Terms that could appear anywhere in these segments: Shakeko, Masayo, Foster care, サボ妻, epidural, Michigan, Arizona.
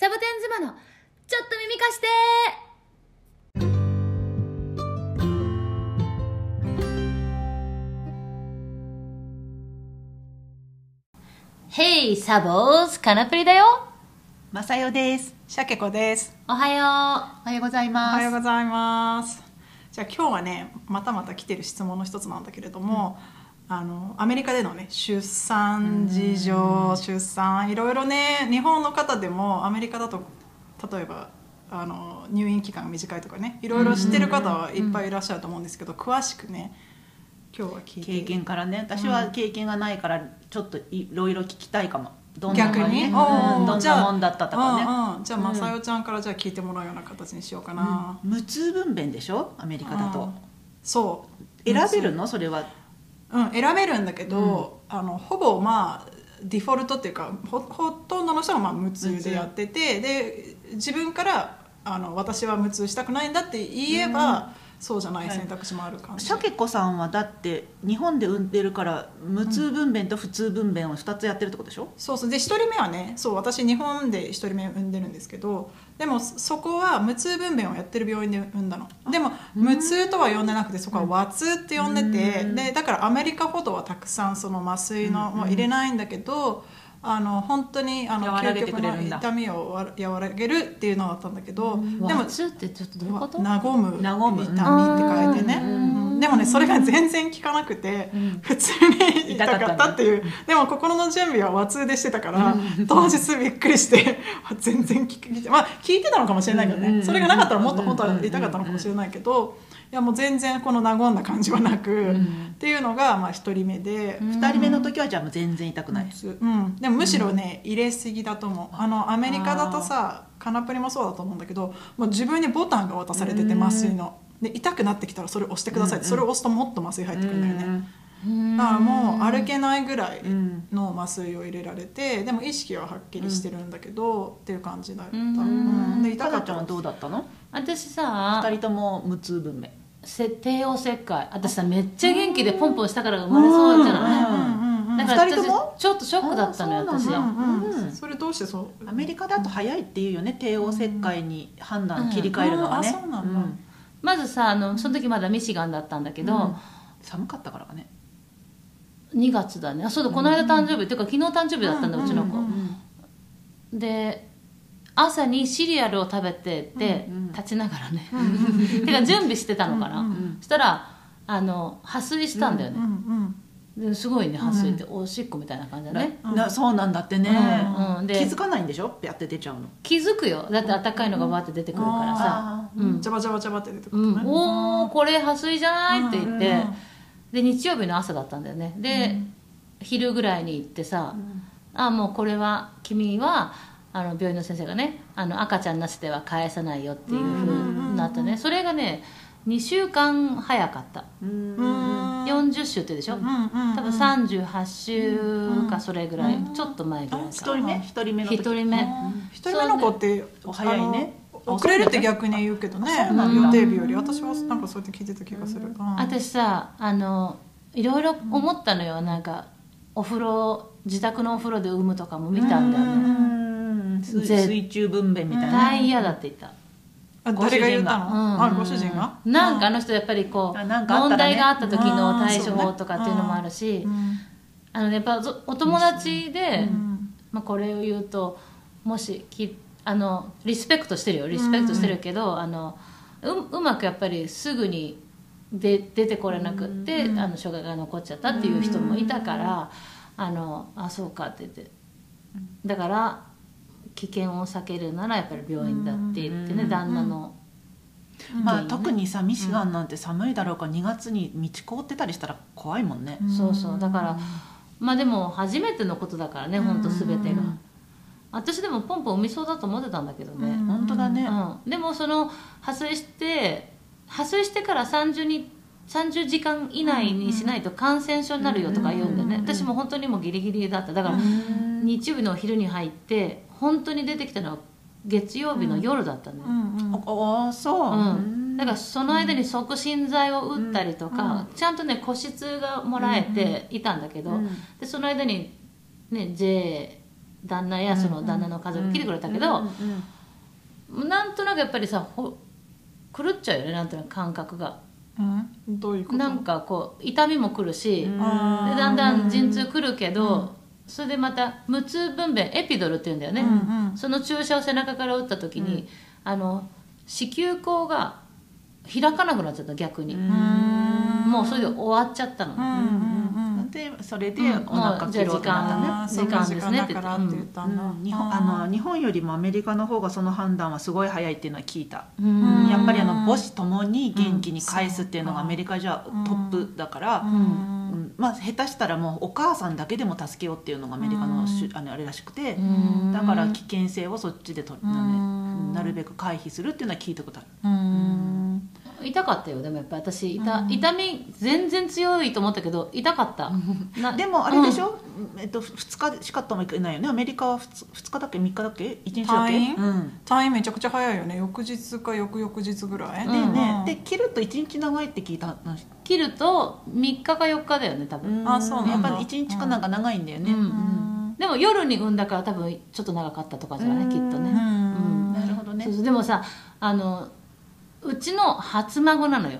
サボテン妻のちょっと耳貸して。ヘイサボーズ、カナプリだよ。マサヨです。シャケコです。おはようございます。じゃあ今日はね、また来てる質問の一つなんだけれども、アメリカでのね、出産事情、出産いろいろね、日本の方でもアメリカだと例えば入院期間が短いとかね、いろいろ知ってる方はいっぱいいらっしゃると思うんですけど、詳しくね今日は聞いて、経験からね、私は経験がないからちょっといろいろ聞きたいかも。どんなもんね、逆に、どんなもんだったとかね。じゃあまさよちゃんからじゃあ聞いてもらうような形にしようかな。無痛分娩でしょ、アメリカだと。そう。選べるの？それは。選べるんだけど、ほぼまあデフォルトっていうか、ほとんどの人がまあ無痛でやってて、で自分から私は無痛したくないんだって言えば。そうじゃない選択肢もある感じ。シャケ子さんはだって日本で産んでるから無痛分娩と普通分娩を2つやってるってことでしょ。そうそう。で1人目はね、そう、私日本で1人目産んでるんですけど、でもそこは無痛分娩をやってる病院で産んだの。でも無痛とは呼んでなくて、そこは和痛って呼んでて、でだからアメリカほどはたくさんその麻酔のも入れないんだけど、本当に究極の痛みを和らげるっていうのだったんだけど、でも痛ってちょっとどういうこと？和む痛みって書いてね、でもね、それが全然効かなくて、普通に痛かったっていう、でも心の準備は和痛でしてたから、当日びっくりして全然効いて、まあ効いてたのかもしれないけどね、それがなかったらもっと本当は痛かったのかもしれないけど、いやもう全然この和んだ感じはなく、っていうのがまあ1人目で、2人目の時はじゃあもう全然痛くない。でもむしろね、入れすぎだと思う。アメリカだとさ、カナプリもそうだと思うんだけど、もう自分にボタンが渡されてて、麻酔ので痛くなってきたらそれ押してくださいって、それを押すともっと麻酔入ってくるんだよね。だからもう歩けないぐらいの麻酔を入れられて、でも意識ははっきりしてるんだけどっていう感じだった。で痛かったのはどうだったの？私さ、2人とも無痛分娩、帝王切開。私さ、めっちゃ元気でポンポンしたから生まれそうじゃない。だからちょっとショックだったのよ、私は。それどうしてそう？アメリカだと早いっていうよね、帝王切開に判断切り替えるのはね。そうなんだ。まずさ、その時まだミシガンだったんだけど、寒かったからかね。2月だね。そうだ、この間誕生日っていうか、昨日誕生日だったんだ、うちの子で。朝にシリアルを食べてて、立ちながらねてか準備してたのかな。そしたら破水したんだよね。すごいね、破水っておしっこみたいな感じだね。そうなんだってね。気づかないんでしょ、やって出ちゃうの。気づくよ、だって温かいのがバーって出てくるからさ、ジャバジャバジャバって出てくるね。おお、これ破水じゃないって言って、で日曜日の朝だったんだよね。で昼ぐらいに行ってさ、あ、もうこれは君は病院の先生がね、赤ちゃんなしでは返さないよっていうふうになったね。それがね、2週間早かった。40週ってでしょ、多分38週かそれぐらい、ちょっと前ぐらいか。1人目の子って早いね。遅れるって逆に言うけどね、予定日より。私はなんかそうやって聞いてた気がする。私さ、いろいろ思ったのよ。なんかお風呂、自宅のお風呂で産むとかも見たんだよね。水中分娩みたいな。絶対嫌だって言った。誰が言ったの？ご主人が。なんか人やっぱりこう問題があった時の対処法とかっていうのもあるし、やっぱお友達でこれを言うと、もしリスペクトしてるよ、リスペクトしてるけど、うまくやっぱりすぐに出てこれなくって障害が残っちゃったっていう人もいたから、あ、そうかって言って、だから危険を避けるならやっぱり病院だって言ってね、旦那の。まあ特にさ、ミシガンなんて寒いだろうから、2月に道凍ってたりしたら怖いもんね。そうそう、だからまあでも初めてのことだからね、ほんと全てが。私でもポンポン産みそうだと思ってたんだけどね。本当だね。でもその破水してから30時間以内にしないと感染症になるよとか言うんだよね。私も本当にもうギリギリだった。だから日曜日のお昼に入って、本当に出てきたのは月曜日の夜だったね。ああ、そう。だからその間に促進剤を打ったりとか、ちゃんとね個室がもらえていたんだけど、でその間にね旦那やその旦那の家族来てくれたけど、なんとなくやっぱりさ狂っちゃうよね、なんとなく感覚が。どういうこと？なんかこう痛みも来るし、でだんだん陣痛来るけど、それでまた無痛分娩エピドルっていうんだよね、その注射を背中から打った時に、子宮口が開かなくなっちゃった、逆にもうそれで終わっちゃったの、でそれでお腹切るわけなんだね、時間ですねって言ったの。日本よりもアメリカの方がその判断はすごい早いっていうのは聞いた。やっぱり母子ともに元気に返すっていうのがアメリカじゃトップだから、まあ下手したらもうお母さんだけでも助けようっていうのがアメリカのあれらしくて、だから危険性をそっちでなるべく回避するっていうのは聞いたことある。痛かったよ。でもやっぱ私痛み全然強いと思ったけど痛かったでもあれでしょ、2日しかともいけないよね、アメリカは 2日だっけ、3日だっけ、1日だっけ、退院めちゃくちゃ早いよね、翌日か翌々日ぐらいでね。で切ると1日長いって聞いた話、切ると3日か4日だよね多分。あ、そうなんだ。やっぱり1日かなんか長いんだよね。でも夜に産んだから多分ちょっと長かったとかじゃないきっとね。なるほどね。でもさ、うちの初孫なのよ、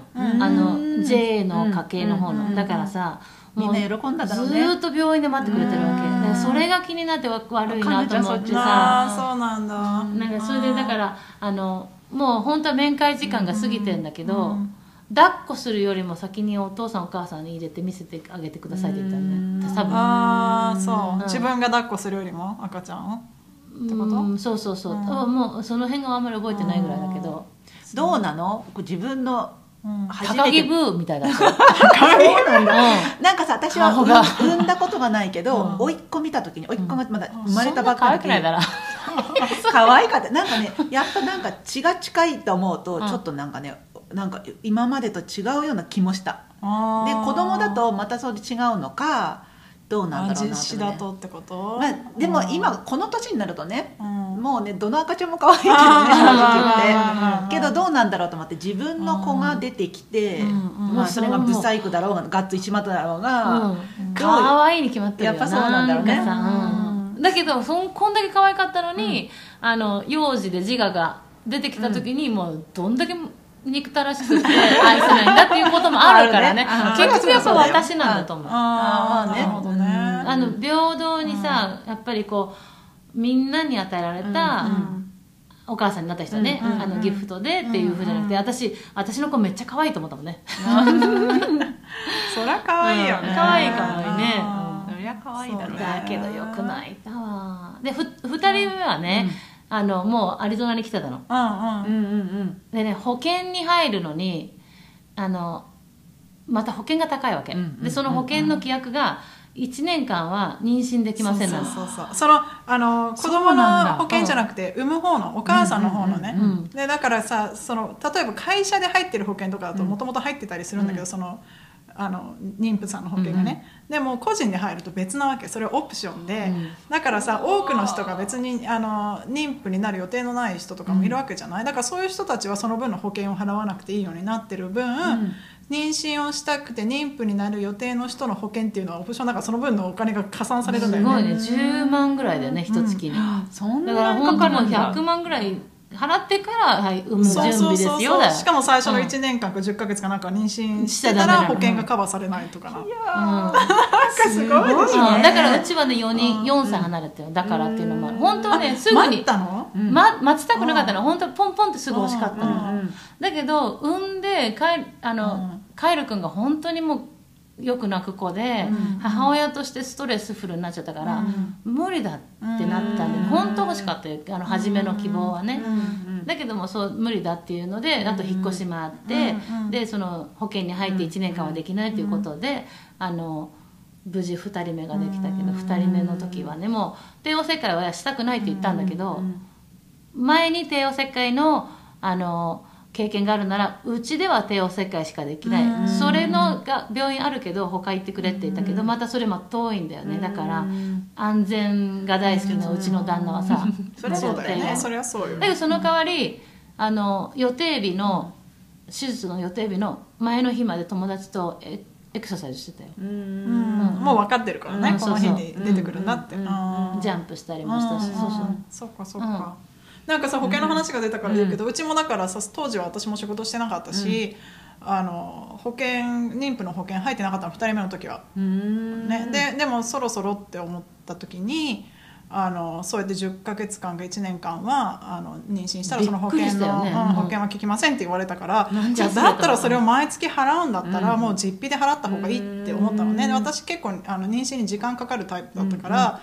JA の家系の方の、だからさ、もうみんな喜んだだろうね、ずっと病院で待ってくれてるわけで、それが気になって悪いなと思ってさ。そうなんだ。なんかそれでだからもう本当は面会時間が過ぎてんだけど、抱っこするよりも先にお父さんお母さんに入れて見せてあげてくださいって言ったんだよね多分。ああ、そう、自分が抱っこするよりも赤ちゃんをってこと？そうそうそう、もうその辺があんまり覚えてないぐらいだけど。どうなの？自分の高木ブーみたいな。なんかさ、私は産んだことがないけど、甥っ子見た時に、甥っ子がまだ生まれたばっかりで可愛かった。なんかね、やっぱなんか血が近いと思うとちょっとなんかね、なんか今までと違うような気もした。で、子供だとまたそれ違うのか。どうなんだろうなってこと。まあでも今この年になるとね、もうね、どの赤ちゃんも可愛いけどね、正直って。けどどうなんだろうと思って、自分の子が出てきて、まあそれがブサイクだろうがガッツ石松だろうが可愛いに決まってるよな。やっぱそうなんだろうね。だけどこんだけ可愛かったのに、幼児で自我が出てきた時に、もうどんだけ憎たらしくて愛せないんだっていうこともあるからね。結局やっぱ私なんだと思う。なるほどね。平等にさ、やっぱりこうみんなに与えられたお母さんになった人ね、ギフトでっていうふうじゃなくて、私の子めっちゃ可愛いと思ったもんね。そりゃ可愛いよね。可愛い可愛いね。そりゃ可愛いだろうね。だけどよく泣いたわ。で、2人目はね、もうアリゾナに来てたの。でね、保険に入るのにまた保険が高いわけで、その保険の規約が1年間は妊娠できません。その子供の保険じゃなくて、産む方のお母さんの方のね。でだからさ、例えば会社で入ってる保険とかだともともと入ってたりするんだけど、妊婦さんの保険がね。でも個人で入ると別なわけ。それはオプションで、だからさ、多くの人が別に妊婦になる予定のない人とかもいるわけじゃない。だからそういう人たちはその分の保険を払わなくていいようになってる分、妊娠をしたくて妊婦になる予定の人の保険っていうのはオプションだから、その分のお金が加算されるんだよね。すごいね。10万ぐらいだよね、1月に。だから本当もう100万ぐらい払ってから産む準備ですよ。しかも最初の1年間か10ヶ月かなんか妊娠してたら保険がカバーされないとかな。いやなんかすごいですね。だからうちはね、4歳離れてるだからっていうのもある。本当はね、すぐに待ったの？待ちたくなかったの。本当ポンポンってすぐ欲しかったの。だけど産んでカエル君が本当にもうよく泣く子で、母親としてストレスフルになっちゃったから、無理だってなったんで、本当欲しかったよ、初めの希望はね。だけどもそう無理だっていうので、あと引っ越しもあって、でその保険に入って1年間はできないということで、無事2人目ができたけど、2人目の時はね、もう帝王切開はしたくないって言ったんだけど、前に帝王切開の経験があるなら、うちでは帝王切開しかできない、それのが病院あるけど他行ってくれって言ったけど、またそれも遠いんだよね。だから安全が大好きなうちの旦那はさ、それはそうだよね。それはそうよ。だけどその代わり予定日の手術の予定日の前の日まで友達とエクササイズしてたよ。もう分かってるからね、この日に出てくるなって。ジャンプしたりもしたし、そうかそうか。なんかさ、保険の話が出たから言うけど、うちもだからさ、当時は私も仕事してなかったし、保険、妊婦の保険入ってなかったの、2人目の時は、ね、でもそろそろって思った時に、そうやって10ヶ月間か1年間は妊娠したらその保険の、ね、保険は効きませんって言われたから、いやだったらそれを毎月払うんだったら、もう実費で払った方がいいって思ったのね。私結構妊娠に時間かかるタイプだったから、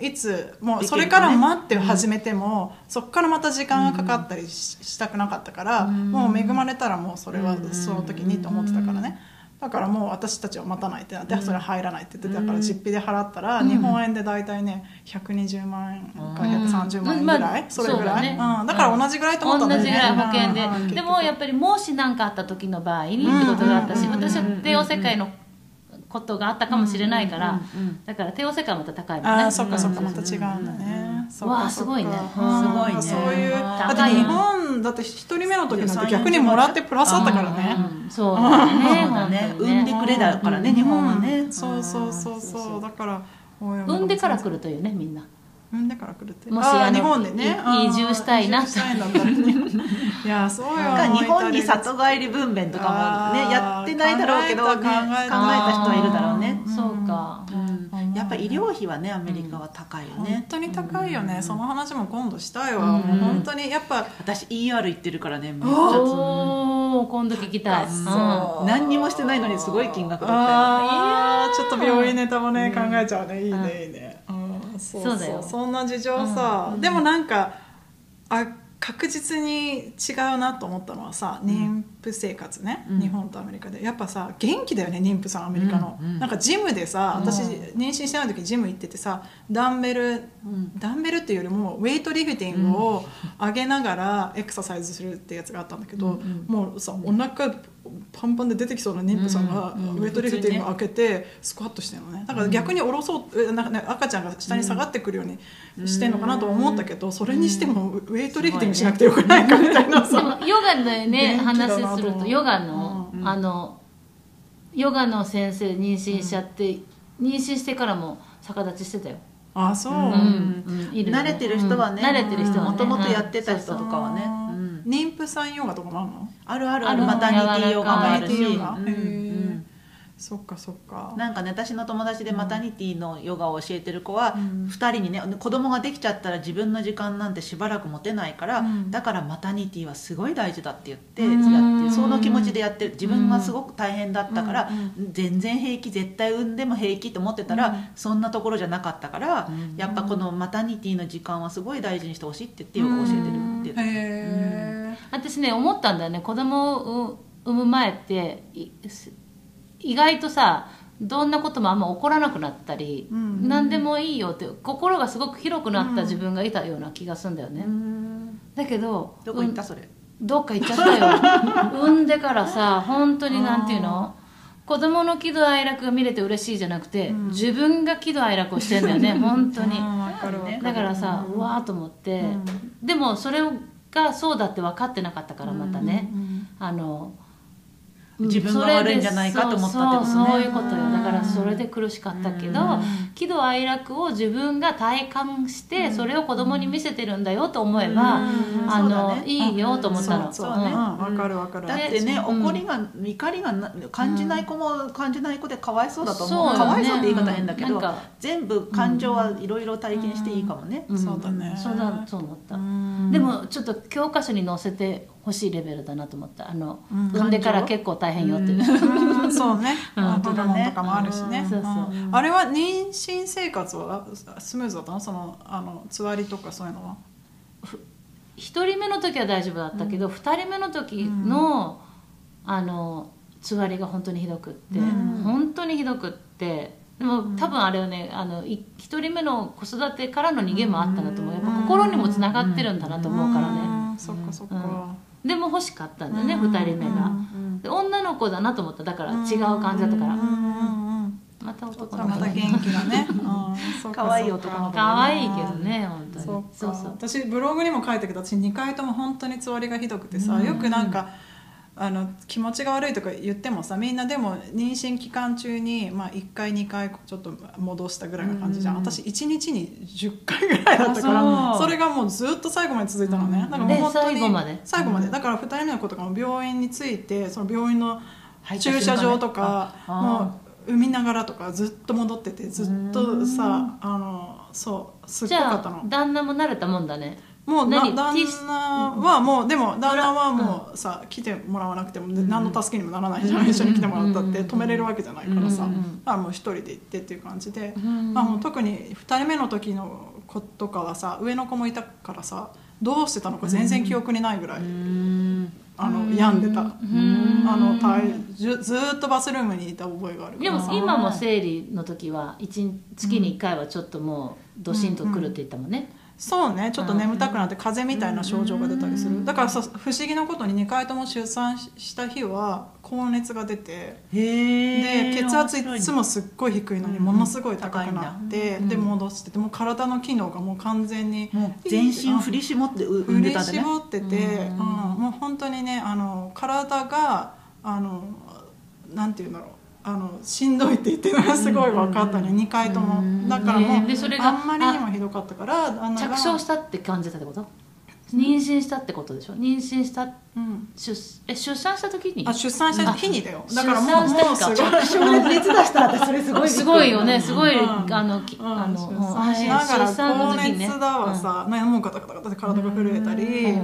いつもうそれから待って始めても、そこからまた時間がかかったり したくなかったから、もう恵まれたらもうそれはその時にと思ってたからね。だからもう私たちは待たないってなって、それ入らないって言って、だから実費で払ったら日本円で大体ね120万円か130万円ぐらい、それぐらい、だから同じぐらいと思ったんだよね、同じぐらい保険で。でもやっぱりもし何かあった時の場合にってことがあったし、私は帝王切開のことがあったかもしれないから、だから帝王切開はまた高いもんね。ああ、そっかそっか、また違うんだね。わあ、すごいね、そういう。だって日本だって1人目の時なんて逆にもらってプラスだったからね。そうだね、産んでくれだからね、日本はね。そうそうそうそう、だから産んでから来るというね、みんな産んでから来るって。もし日本でね移住したいな、いやそうよ、日本に里帰り分娩とかもね、やってないだろうけど考えた人はいるだろうね。そうか、やっぱ医療費はね、アメリカは高いよね。本当に高いよね。その話も今度したいわ。本当にやっぱ私 ER 行ってるからね、めっちゃ。おお、今度聞きたい。何にもしてないのにすごい金額だったよ。ああ、ちょっと病院ネタもね考えちゃうね。いいねいいね。そうだよ。そんな事情さ。でもなんか確実に違うなと思ったのはさ、妊婦生活ね、日本とアメリカでやっぱさ元気だよね、妊婦さん、アメリカの。なんかジムでさ、私妊娠してない時ジム行っててさ、ダンベルっていうよりもウェイトリフティングを上げながらエクササイズするってやつがあったんだけど、もうさお腹パンパンで出てきそうな妊婦さんがウェイトリフティングを開けてスクワットしてるのね。だから逆に下ろそう、なんか、ね、赤ちゃんが下に下がってくるようにしてるのかなと思ったけど、それにしてもウェイトリフティングしなくてよくないかみたいなさ、ね、でもヨガのね話すると、ヨガのヨガの先生妊娠しちゃって、妊娠してからも逆立ちしてたよ。あ、そう、慣れてる人はね、慣れてる人はね、もともとやってた人とかはね。妊婦さんヨガとかもあるの？あるあるある、マタニティヨガもあるし。そっかそっか。なんかね、私の友達でマタニティのヨガを教えてる子は、2人にね、子供ができちゃったら自分の時間なんてしばらく持てないから、だからマタニティはすごい大事だって言って、その気持ちでやってる。自分がすごく大変だったから、全然平気、絶対産んでも平気と思ってたら、そんなところじゃなかったから、やっぱこのマタニティの時間はすごい大事にしてほしいって言って、ヨガを教えてるって言ってた。私ね、思ったんだよね、子供を産む前って、意外とさ、どんなこともあんま起こらなくなったり、何でもいいよって心がすごく広くなった自分がいたような気がするんだよね。だけどどこ行ったそれ、どっか行っちゃったよ産んでからさ、本当になんていうの、子供の喜怒哀楽が見れて嬉しいじゃなくて、自分が喜怒哀楽をしてんだよね本当に。だからさ、うわーと思って。でもそれがそうだって分かってなかったから、またね、自分が悪いんじゃないかと思ったってことね。そういうことよ。だからそれで苦しかったけど、喜怒哀楽を自分が体感して、それを子供に見せてるんだよと思えば、いいよと思ったの。そうね、わかるわかる。だってね、怒りが怒りが感じない子も感じない子でかわいそうだと思う。かわいそうって言い方変だけど、全部感情はいろいろ体験していいかもね。そうだね、そうだ、そう思った。でもちょっと教科書に載せて欲しいレベルだなと思った。産んでから結構大変よって。そうね、ホルモンとかもあるしね。あれは妊娠生活はスムーズだったの？そのつわりとかそういうのは。1人目の時は大丈夫だったけど、2人目の時のつわりが本当にひどくって、本当にひどくって。でも多分あれはね、1人目の子育てからの逃げもあったなと思う。やっぱ心にもつながってるんだなと思うからね。そっかそっか。でも欲しかったんだよね、2人目が。で、女の子だなと思った。だから違う感じだったから、また男の子、また元気だね。可愛い男の子、可愛いけどね、本当に。そうそう、私ブログにも書いたけど、私2回とも本当につわりがひどくてさ、よくなんか気持ちが悪いとか言ってもさ、みんなでも妊娠期間中に、まあ、1回2回ちょっと戻したぐらいの感じじゃん、うん、私1日に10回ぐらいだったから、 それがもうずっと最後まで続いたのね、うん、だからもう本当に最後まで、うん、だから2人目の子とかも病院について、その病院の駐車場とかもう産みながらとかずっと戻ってて、ずっとさ、そうすっごかったの。じゃあ旦那も慣れたもんだね。もう旦那はもうさ、来てもらわなくても何の助けにもならないじゃん、一緒に来てもらったって止めれるわけじゃないからさ、もう一人で行ってっていう感じで、まあ、もう特に2人目の時の子とかはさ、上の子もいたからさ、どうしてたのか全然記憶にないぐらい病んでた。ずっとバスルームにいた覚えがある。でも今も生理の時は月に1回はちょっともうドシンとくるって言ったもんね。そうね、ちょっと眠たくなって風邪みたいな症状が出たりする。だからさ、不思議なことに2回とも出産した日は高熱が出て、で血圧いつもすっごい低いのにものすごい高くなって、で戻してて、もう体の機能がもう完全に全身振り絞って産んでたんだね。振り絞ってて、もう本当にね、体がなんていうんだろう、しんどいって言ってるのがすごい分かったね、2回とも。だからもう、それがあんまりにもひどかったから、着床したって感じたってこと、妊娠したってことでしょ。妊娠した、出産した時に、出産した日にだよ。だからもうすごい着床で熱出したら、それすごいよね。すごい出産しながら高熱だわさ、もうガタガタガタって体が震えたり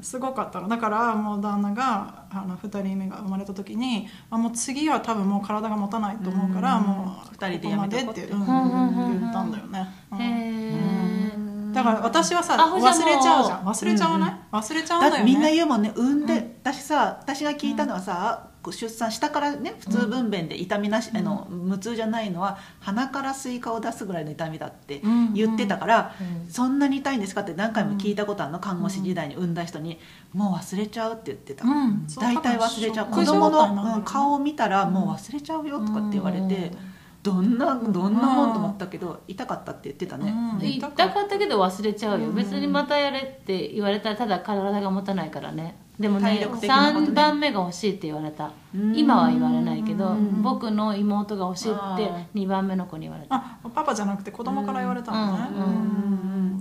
すごかったの。だからもう旦那が2人目が生まれた時に、もう次は多分もう体が持たないと思うから、もう2人でやめてって言ったんだよね。だから私はさ、忘れちゃうじゃん。忘れちゃわない？忘れちゃうんだよね。だってみんな言うもんね、産んで。私が聞いたのはさ、出産したからね、普通分娩で痛みなし、無痛じゃないのは鼻からスイカを出すぐらいの痛みだって言ってたから、そんなに痛いんですかって何回も聞いたことあるの、看護師時代に産んだ人に。もう忘れちゃうって言ってた。大体忘れちゃう。子供の顔を見たらもう忘れちゃうよとかって言われて、どんなもんと思ったけど、痛かったって言ってたね。痛かったけど忘れちゃうよ。別にまたやれって言われたら、ただ体が持たないからね。でもね、3番目が欲しいって言われた。今は言われないけど、僕の妹が欲しいって2番目の子に言われた。あ、パパじゃなくて子供から言われたのね。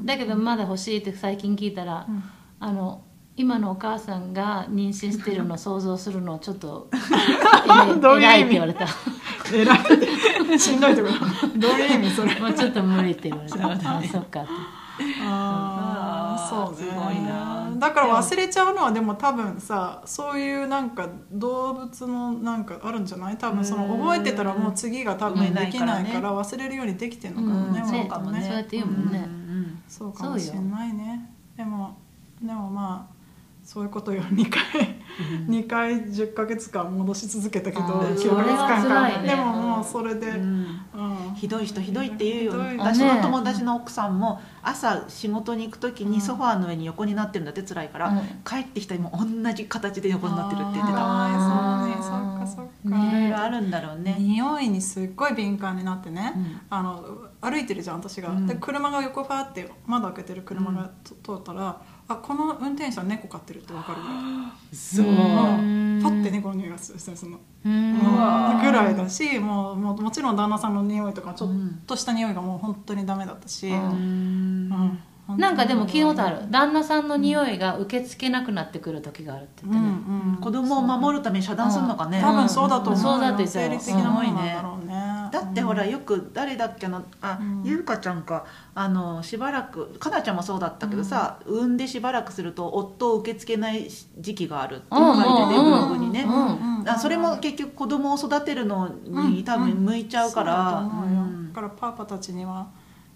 だけどまだ欲しいって最近聞いたら、今のお母さんが妊娠してるのを想像するのをちょっと偉いって言われた。偉い、しんどいってこと。どういう意味それ？ちょっと無理って言われた。そっか。そうね、すごいな。だから忘れちゃうのは、でも多分さ、そういうなんか動物のなんかあるんじゃない？多分その覚えてたらもう次が多分できないから忘れるようにできてるのかもね。そうかもね。そうやって言うもんね。そうかもしれないね。でもまあそういうことよ。2回10ヶ月間戻し続けたけど、9ヶ月間か。でももうそれでひどい人ひどいって言うよ。私の友達の奥さんも朝仕事に行く時にソファーの上に横になってるんだって、辛いから。帰ってきたらもう同じ形で横になってるって言ってた。ああ、そうね。そっかそっか。いろいろあるんだろうね。匂いにすっごい敏感になってね、歩いてるじゃん私が。で車が横ファーって窓開けてる車が通ったら、この運転手は猫飼ってるって分かるぐらい。そう、パッて猫の匂いがするぐらいだし、もちろん旦那さんの匂いとかちょっとした匂いがもう本当にダメだったし。なんかでも聞いたことある、旦那さんの匂いが受け付けなくなってくる時があるって言ってね。子供を守るために遮断するのかね。多分そうだと思うよ。生理的なものなんだろうね。だってほら、よく誰だっけな、ゆうかちゃんか、しばらく、かなちゃんもそうだったけどさ、産んでしばらくすると夫を受け付けない時期があるって書いてね、ブログにね。それも結局子供を育てるのに多分向いちゃうから。だからパパたちには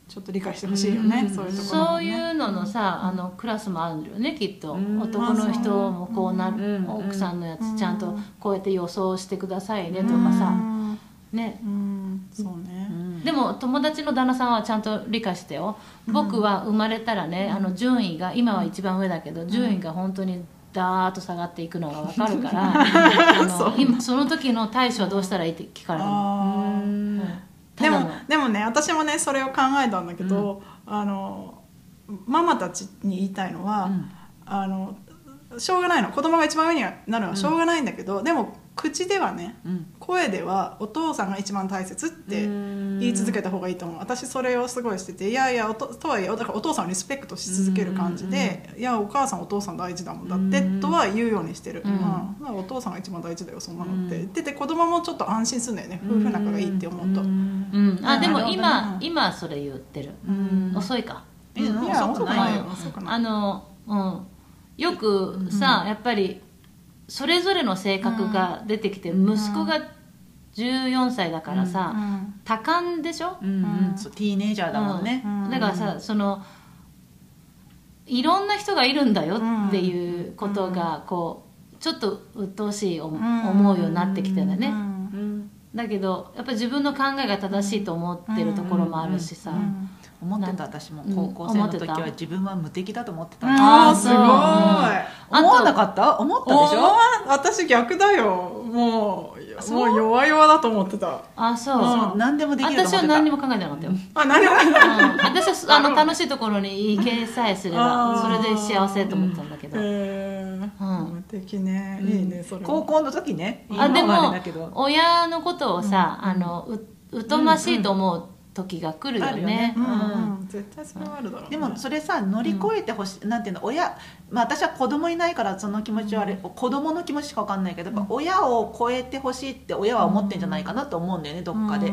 ちょっと理解してほしいよね、そういうところ。そういうののさ、クラスもあるんだよね、きっと。男の人もこうなる、奥さんのやつちゃんとこうやって予想してくださいねとかさね。そうね。でも友達の旦那さんはちゃんと理解してよ。僕は生まれたらね、順位が今は一番上だけど、順位が本当にダーッと下がっていくのが分かるから、今その時の対処はどうしたらいいって聞かれるの。でもね、私もねそれを考えたんだけど、ママたちに言いたいのは、しょうがないの、子供が一番上になるのはしょうがないんだけど、でも口ではね、声ではお父さんが一番大切って言い続けた方がいいと思う。私それをすごいしてて、いやいやとはいえだからお父さんをリスペクトし続ける感じで、いやお母さんお父さん大事だもんだってとは言うようにしてる。まあ、お父さんが一番大事だよそんなのって言ってて、子供もちょっと安心するんだよね、夫婦仲がいいって思うと。あでも今それ言ってる。遅いか。いや遅くないよ。よくさ、やっぱりそれぞれの性格が出てきて、息子が14歳だからさ、多感でしょ、ティーネイジャーだもんね、だからさ、そのいろんな人がいるんだよっていうことがこうちょっと鬱陶しい思うようになってきてるんだね。だけどやっぱり自分の考えが正しいと思ってるところもあるしさ、思ってた。私も高校生の時は自分は無敵だと思ってた。ああすごい、思わなかった？思ったでしょ。私逆だよ、もう弱々だと思ってた。あそう、何でもできると思ってた。私は何にも考えてなかったよ。あ何も考えてなかった。私は楽しいところに行けさえすればそれで幸せと思ったんだけど。無敵ね、いいねそれ。高校の時ね、今までだけど親のことをさ疎ましいと思う時が来るよね。絶対それはあるだろうね。でもそれさ乗り越えてほしい、なんていうの、親、まあ私は子供いないからその気持ちはあれ、子供の気持ちしか分かんないけど、やっぱ親を超えてほしいって親は思ってんじゃないかなと思うんだよね、どっかで。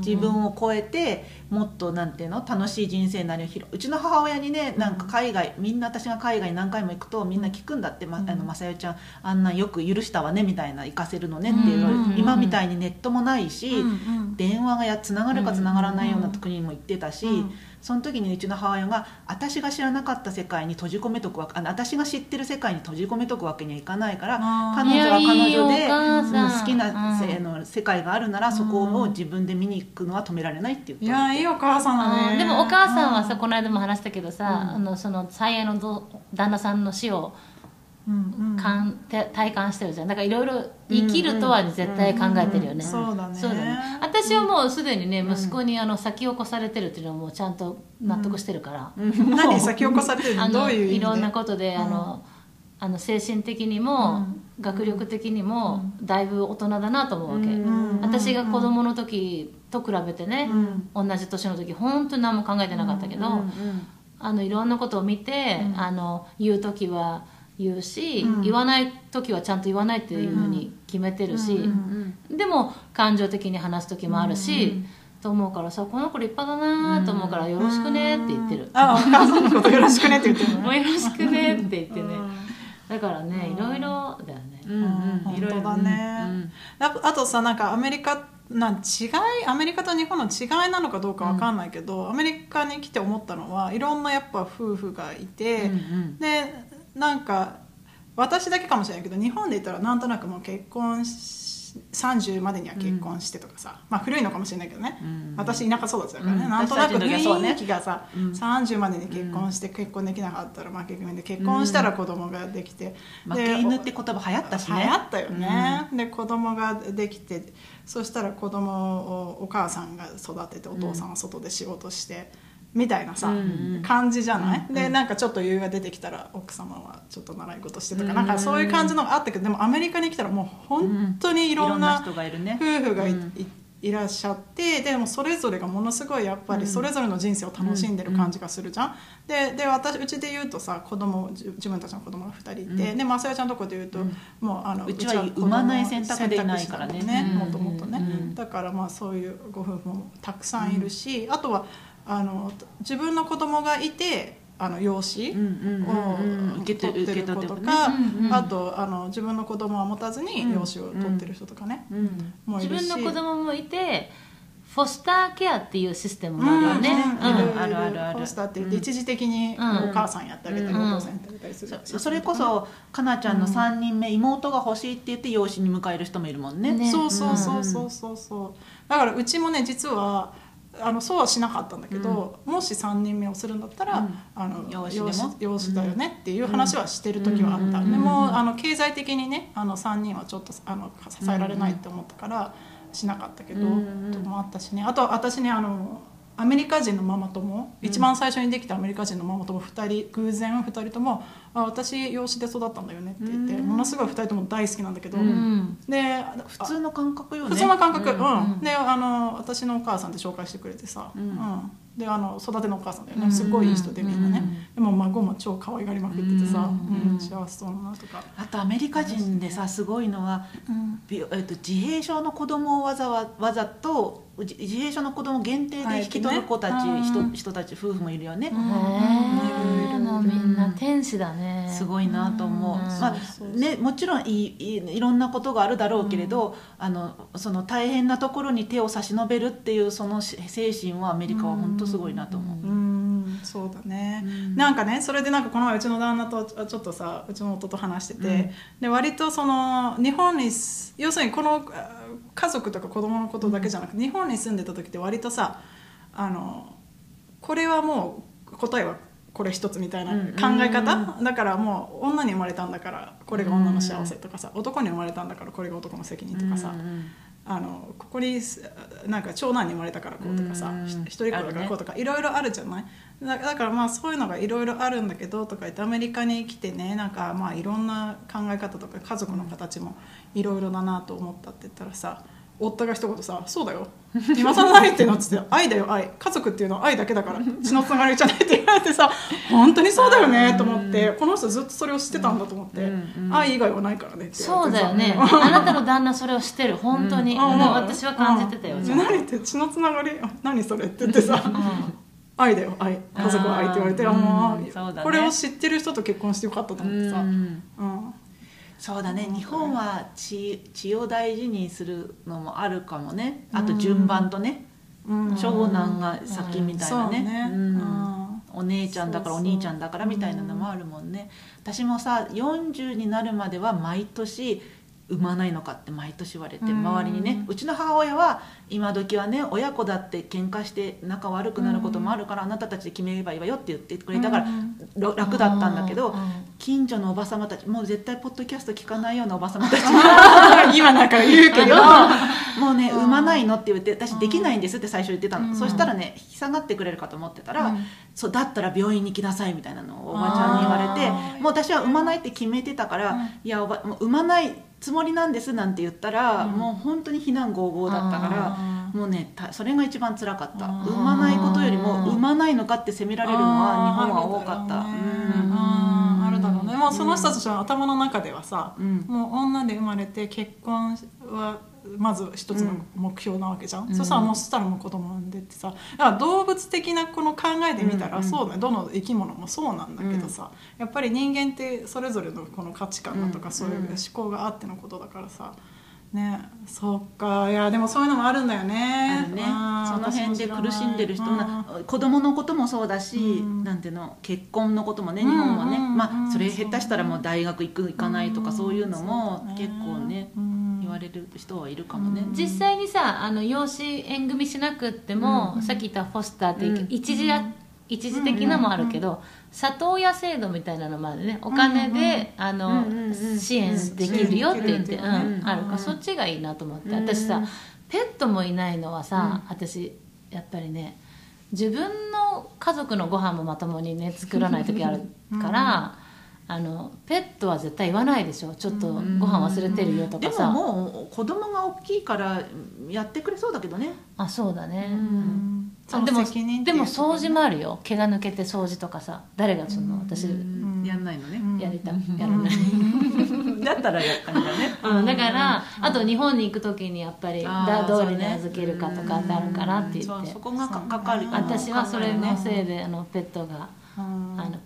自分を超えてもっとなんていうの楽しい人生になる。うちの母親にね、なんか海外、みんな私が海外に何回も行くとみんな聞くんだって、まさよちゃんあんなよく許したわねみたいな、行かせるのねっていうの。今みたいにネットもないし、電話がつながるかつながらないような国にも行ってたし、その時にうちの母親が私が知らなかった世界に閉じ込めとくわけ、私が知ってる世界に閉じ込めとくわけにはいかないから、彼女は彼女で好きな世界があるならそこを自分で見に行くのは止められないって言った。いやいいお母さんだね。でもお母さんはさ、この間も話したけどさ、その最愛の旦那さんの死を体感してるじゃん。だからいろいろ生きるとは絶対考えてるよね。そうだね。私はもうすでにね、息子に先を越されてるっていうのはもうちゃんと納得してるから。何先を越されてるの？どういう意味で？いろんなことで精神的にも学力的にもだいぶ大人だなと思うわけ。私が子供の時と比べてね、同じ年の時本当に何も考えてなかったけど、いろんなことを見て言う時は。言うし、言わない時はちゃんと言わないっていうふうに決めてるし、でも感情的に話す時もあるしと思うからさ、この子立派だなと思うからよろしくねって言ってる。あ、お母さんのことよろしくねって言ってる。もうよろしくねって言ってね。だからね、いろいろだよね。本当だね。あとさ、なんかアメリカアメリカと日本の違いなのかどうか分かんないけど、アメリカに来て思ったのは、いろんなやっぱ夫婦がいて、で。なんか私だけかもしれないけど、日本で言ったらなんとなくもう結婚30までには結婚してとかさ、まあ古いのかもしれないけどね、私田舎育ちだからね、なんとなく雰囲気がさ、30までに結婚して結婚できなかったら負け組んで、結婚したら子供ができて、負け犬って言葉流行ったしね、流行ったよね。で子供ができて、そしたら子供をお母さんが育てて、お父さんは外で仕事してみたいなさ、感じじゃない？でなんかちょっと余裕が出てきたら奥様はちょっと習い事してとか、なんかそういう感じのがあったけど、でもアメリカに来たらもう本当にいろんな夫婦がいらっしゃって、でもそれぞれがものすごいやっぱりそれぞれの人生を楽しんでる感じがするじゃん。でうちで言うとさ、自分たちの子供が2人いて、でまさやちゃんのとこで言うと、もううちは産まない選択でないからね、もともとね。だからまあそういうご夫婦もたくさんいるし、あとは自分の子供がいて養子を受け取ってる子とか、あと自分の子供は持たずに養子を取ってる人とかね、もいるし、自分の子供もいてフォスターケアっていうシステムもあるよね。あるあるある。フォスターって言って一時的にお母さんやってあげたりお父さんやってあげたりする。それこそかなちゃんの3人目、妹が欲しいって言って養子に迎える人もいるもんね。そうそうそうそうそう。だからうちもね、実はそうはしなかったんだけど、もし3人目をするんだったら養子だよねっていう話はしてる時はあった。でも経済的にね、3人はちょっと支えられないって思ったからしなかったけどともあったしね。あと私ね、アメリカ人のママ友、一番最初にできたアメリカ人のママ友2人、偶然2人とも「あ、私養子で育ったんだよね」って言って、ものすごい2人とも大好きなんだけど、で普通の感覚よね、普通の感覚、で私のお母さんって紹介してくれてさ、で育てのお母さんだよね、すごいいい人でみんなね、でも孫も超可愛がりまくっててさ、幸せそうなとか。あとアメリカ人でさ、すごいのは自閉症の子供をわざと自閉症の子供限定で引き取る子たち、人たち夫婦もいるよね。もうみんな天使だね。すごいなと思う。まあね、もちろんいろんなことがあるだろうけれど、その大変なところに手を差し伸べるっていうその精神はアメリカは本当すごいなと思う。そうだね。なんかね、それでなんかこの前うちの旦那とちょっとさ、うちの夫と話してて、で割とその日本に要するにこの家族とか子供のことだけじゃなくて、日本に住んでた時って割とさ、これはもう答えはこれ一つみたいな考え方だから、もう女に生まれたんだからこれが女の幸せとかさ、男に生まれたんだからこれが男の責任とかさ、ここになんか長男に生まれたからこうとかさ、一人っ子だからこうとかいろいろあるじゃない。だからまあそういうのがいろいろあるんだけどとか言って、アメリカに来てね、なんかまあいろんな考え方とか家族の形もいろいろだなと思ったって言ったらさ、夫が一言さ「そうだよ、今更何言ってんの」っつって「愛だよ愛、家族っていうのは愛だけだから血のつながりじゃない」って言われてさ、本当にそうだよねと思って、この人ずっとそれを知ってたんだと思って、愛以外はないからねって。そうだよね、あなたの旦那それを知ってる、本当に私は感じてたよ。何って血のつながり、何それって言ってさ、愛だよ愛、家族は愛って言われて、これを知ってる人と結婚してよかったと思ってさ。そうだね、日本は血を大事にするのもあるかもね。あと順番とね、長男が先みたいなね、お姉ちゃんだからお兄ちゃんだからみたいなのもあるもんね。私もさ、40になるまでは毎年産まないのかって毎年言われて、周りにね、うちの母親は今時はね、親子だって喧嘩して仲悪くなることもあるから、あなたたちで決めればいいわよって言ってくれたから楽だったんだけど、近所のおばさまたち、もう絶対ポッドキャスト聞かないようなおばさまたち今なんか言うけどもうね、産まないのって言って、私できないんですって最初言ってたの。そしたらね、引き下がってくれるかと思ってたら、そうだったら病院に来なさいみたいなのをおばちゃんに言われて、もう私は産まないって決めてたから、いやもう産まないつもりなんですなんて言ったら、もう本当に非難轟々だったから、もうね、それが一番辛かった。産まないことよりも産まないのかって責められるのは日本は多かった。あるだろうね。もうその人たちの頭の中ではさ、もう女で生まれて結婚はまず一つの目標なわけじゃん。そしたらもう子供産んでってさ、だから動物的なこの考えで見たらそうだね。どの生き物もそうなんだけどさ、やっぱり人間ってそれぞれのこの価値観だとかそういう思考があってのことだからさ。ね、そっか。いやでもそういうのもあるんだよね。その辺で苦しんでる人な、子供のこともそうだし、なんていうの、結婚のこともね、日本はね、まあそれ下手したらもう大学行く行かないとかそういうのも結構ね。言われる人はいるかもね。実際にさ、養子縁組しなくっても、さっき言ったフォスターっていう一時的なもあるけど、里親制度みたいなのもあるね。お金で支援できるよって言ってあるから、そっちがいいなと思って。私さ、ペットもいないのはさ、私やっぱりね、自分の家族のご飯もまともにね作らない時あるから、ペットは絶対言わないでしょ、ちょっとご飯忘れてるよとかさ。でももう子供が大きいからやってくれそうだけどね。あ、そうだね。でも掃除もあるよ、毛が抜けて掃除とかさ。誰がその、私やんないのね。やらないだったらやったんだね。だから、あと日本に行く時にやっぱりどうに預けるかとかってあるからって言って、そこがかかる。私はそれのせいでペットが、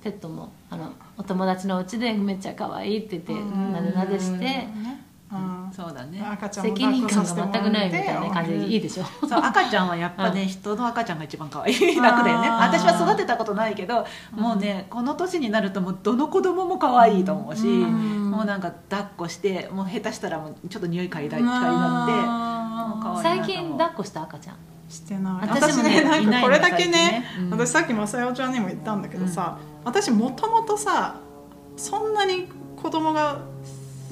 ペットもお友達のうちでめっちゃ可愛いって言ってなでなでして、そうだね、責任感が全くないみたいな感じでいいでしょ。そう、赤ちゃんはやっぱね、人の赤ちゃんが一番可愛い、楽だよね。私は育てたことないけど、もうね、この年になるともうどの子供も可愛いと思うし、もうなんか抱っこして、もう下手したらもうちょっと匂い嗅いだって。最近抱っこした赤ちゃんしてない。私ね、なんかこれだけね、私さっきまさよちゃんにも言ったんだけどさ、私もともとさ、そんなに子供が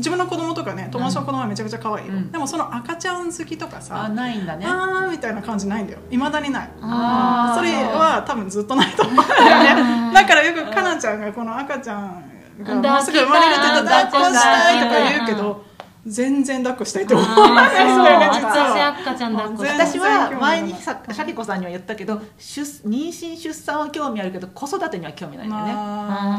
自分の子供とかね、友達の子供はめちゃくちゃ可愛いよ、うん、でもその赤ちゃん好きとかさ、あ、ないんだね、あーみたいな感じないんだよ、いまだにない。あ、それは多分ずっとないと思うんだよね。だからよくかなちゃんがこの赤ちゃんがもうすぐ生まれるって言ったら抱っこしたいとか言うけど、全然抱っこしたいと思わないですよね。私は前にさシャキ子さんには言ったけど、妊娠出産は興味あるけど子育てには興味ないんだよね。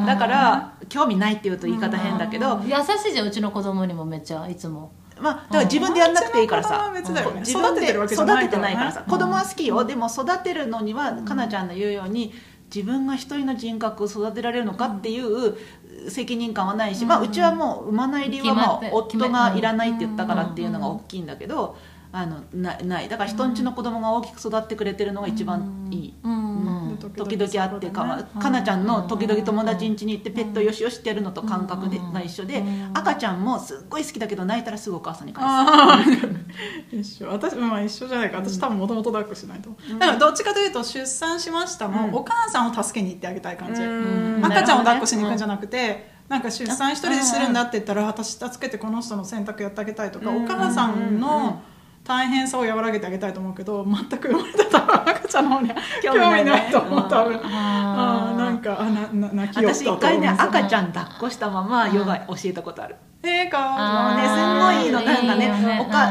だから興味ないっていうと言い方変だけど、優しいじゃん、うちの子供にもめっちゃいつも、まあ、だから自分でやんなくていいからさ、自分で育ててないからさ、子供は好きよ、でも育てるのにはかなちゃんの言うように自分が一人の人格を育てられるのかっていう責任感はないし、まあ、うちはもう産まない理由はもう夫がいらないって言ったからっていうのが大きいんだけど、ない。だから人んちの子供が大きく育ってくれてるのが一番いい。時々会って、かなちゃんの時々友達ん家に行ってペットよしよしってやるのと感覚が一緒で、赤ちゃんもすっごい好きだけど泣いたらすぐお母さんに返す。一緒。私、まあ一緒じゃないか、私多分もともと抱っこしないと思う。だからどっちかというと出産しましたもお母さんを助けに行ってあげたい感じ。赤ちゃんを抱っこしに行くんじゃなくて、なんか出産一人でするんだって言ったら私助けてこの人の洗濯やってあげたいとか、お母さんの大変さを和らげてあげたいと思うけど、全く生まれたら赤ちゃんの方に興味ないと思う、多分。なんか泣きよったと思う。私一回ね、赤ちゃん抱っこしたままヨガ教えたことある。もうね、すごいのなんか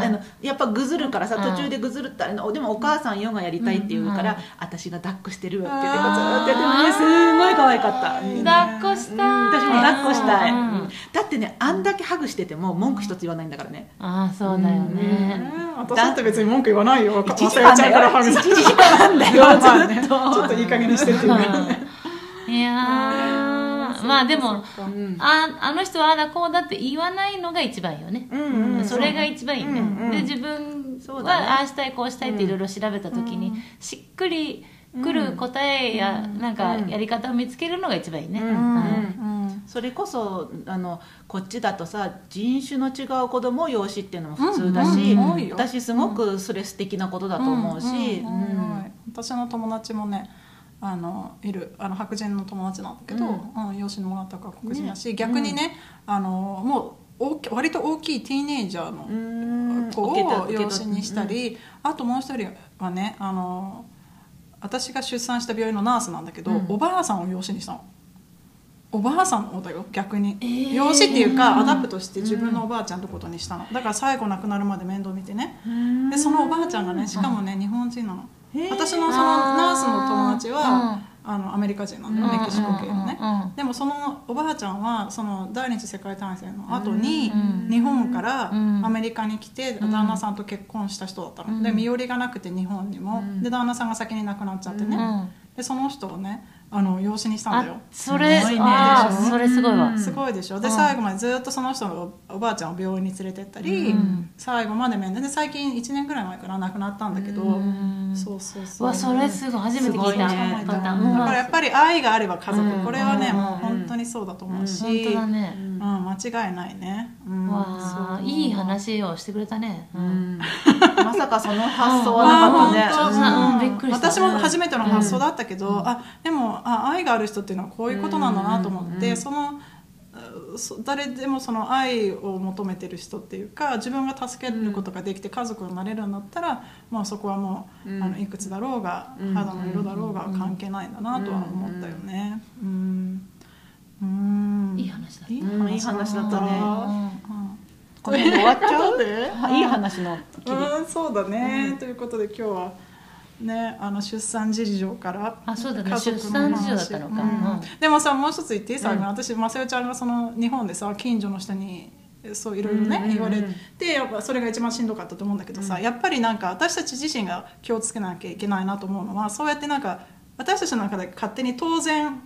ね、やっぱぐずるからさ、途中でぐずるってあれの、でもお母さんヨガやりたいって言うから私が抱っこしてるって言ってこうやってもね、すごい可愛かった。抱っこしたい、私も抱っこしたい。だってね、あんだけハグしてても文句一つ言わないんだからね。ああ、そうだよね。私だって別に文句言わないよ。1時間なんだよ、ずっと。ちょっといい加減にしてっていうかね。いやー、まあでも、あの人はあだこうだって言わないのが一番いいよね。それが一番いいね。で、自分はああしたいこうしたいっていろいろ調べた時にしっくりくる答えやなんかやり方を見つけるのが一番いいね。それこそこっちだとさ、人種の違う子供を養子っていうのも普通だし、私すごくそれ素敵なことだと思うし、私の友達もね、いる白人の友達なんだけど、養子にもらったから黒人だし、ね、逆にね、もう割と大きいティーネイジャーの子を養子にしたり、あともう一人はね、私が出産した病院のナースなんだけど、おばあさんを養子にしたの。おばあさんのだよ、逆に、養子っていうかアダプトして自分のおばあちゃんのことにしたの。だから最後亡くなるまで面倒見てね。でそのおばあちゃんがね、しかもね、日本人なの。私のそのナースの友達はアメリカ人なんだよ、メキシコ系のね。でもそのおばあちゃんはその第二次世界大戦の後に日本からアメリカに来て旦那さんと結婚した人だったので、身寄りがなくて日本にもで、旦那さんが先に亡くなっちゃってね、でその人をね、養子にしたんだよ。それすごいわ。すごいでしょ。で最後までずっとその人のおばあちゃんを病院に連れてったり、最後まで面倒で、最近1年ぐらい前から亡くなったんだけど、そうそうそう、それすごい初めて聞いた。だからやっぱり愛があれば家族、これはねもう本当にそうだと思うし、本当だね、間違いないね。わあ、いい話をしてくれたね。まさかその発想はなかったね。私も初めての発想だったけど、でも愛がある人っていうのはこういうことなんだなと思って、その誰でもその愛を求めてる人っていうか、自分が助けることができて家族になれるんだったら、もうそこはもういくつだろうが肌の色だろうが関係ないんだなとは思ったよね。いい話だった。いい話だったね。これ終わっちゃうでいい話の切り。そうだね。ということで今日はね、出産事情から家族の話。出産事情だったのか。でもさ、もう一つ言っていい？最後に私、まさよちゃんがその日本でさ、近所の人にそういろいろね言われて、やっぱそれが一番しんどかったと思うんだけどさ、やっぱりなんか私たち自身が気をつけなきゃいけないなと思うのは、そうやってなんか私たちの中で勝手に当然、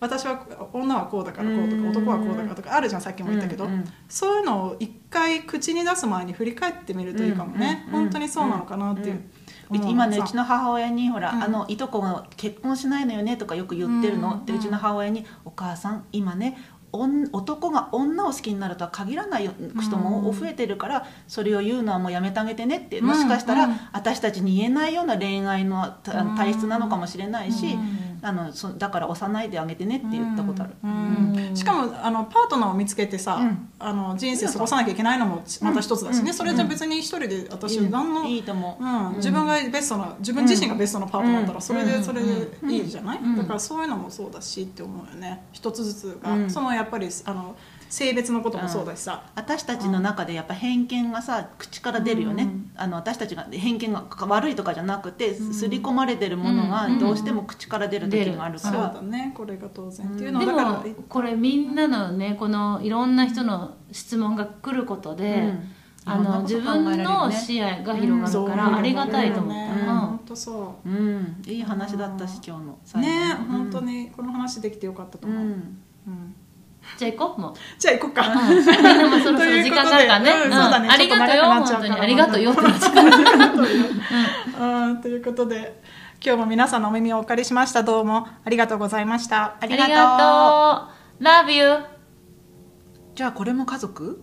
私は女はこうだからこうとか、男はこうだからとかあるじゃん、さっきも言ったけど、そういうのを一回口に出す前に振り返ってみるといいかもね。本当にそうなのかなっていう。今ね、うちの母親にほら、いとこが結婚しないのよねとかよく言ってるのって、うちの母親に「お母さん今ね男が女を好きになるとは限らない人も増えてるから、それを言うのはもうやめてあげてね」って。もしかしたら私たちに言えないような恋愛の体質なのかもしれないし、だから押さないであげてねって言ったことある、うんうん、しかもパートナーを見つけてさ、うん、人生過ごさなきゃいけないのもまた一つだしね、うん、それじゃ別に一人で私何の、うん、いいと思う、うん、自分がベストな自分自身がベストなパートナーだったらそれでいいじゃない、うん、だからそういうのもそうだしって思うよね、一つずつが、うん、そのやっぱり性別のこともそうだしさ、うん、私たちの中でやっぱ偏見がさ口から出るよね、うん、私たちが偏見が悪いとかじゃなくて、うん、刷り込まれてるものがどうしても口から出る時があるから、うん、そうだね、これが当然っていうのは、うん、だからでもこれみんなのねこのいろんな人の質問が来ることで、うん、自分の視野が広がるからありがたいと思ったな、うん、本当そう、うん、いい話だったし今日の最後ね、うん、本当にこの話できてよかったと思う、うんうんじゃあ行こうもうじゃあ行こうか、うん、そろそろ時間があるからね、うん、そうだね、うん、ありがとうよ本当にありがとうよってなっちゃうということで今日も皆さんのお耳をお借りしました。どうもありがとうございました。ありがとう、Love you。 じゃあこれも家族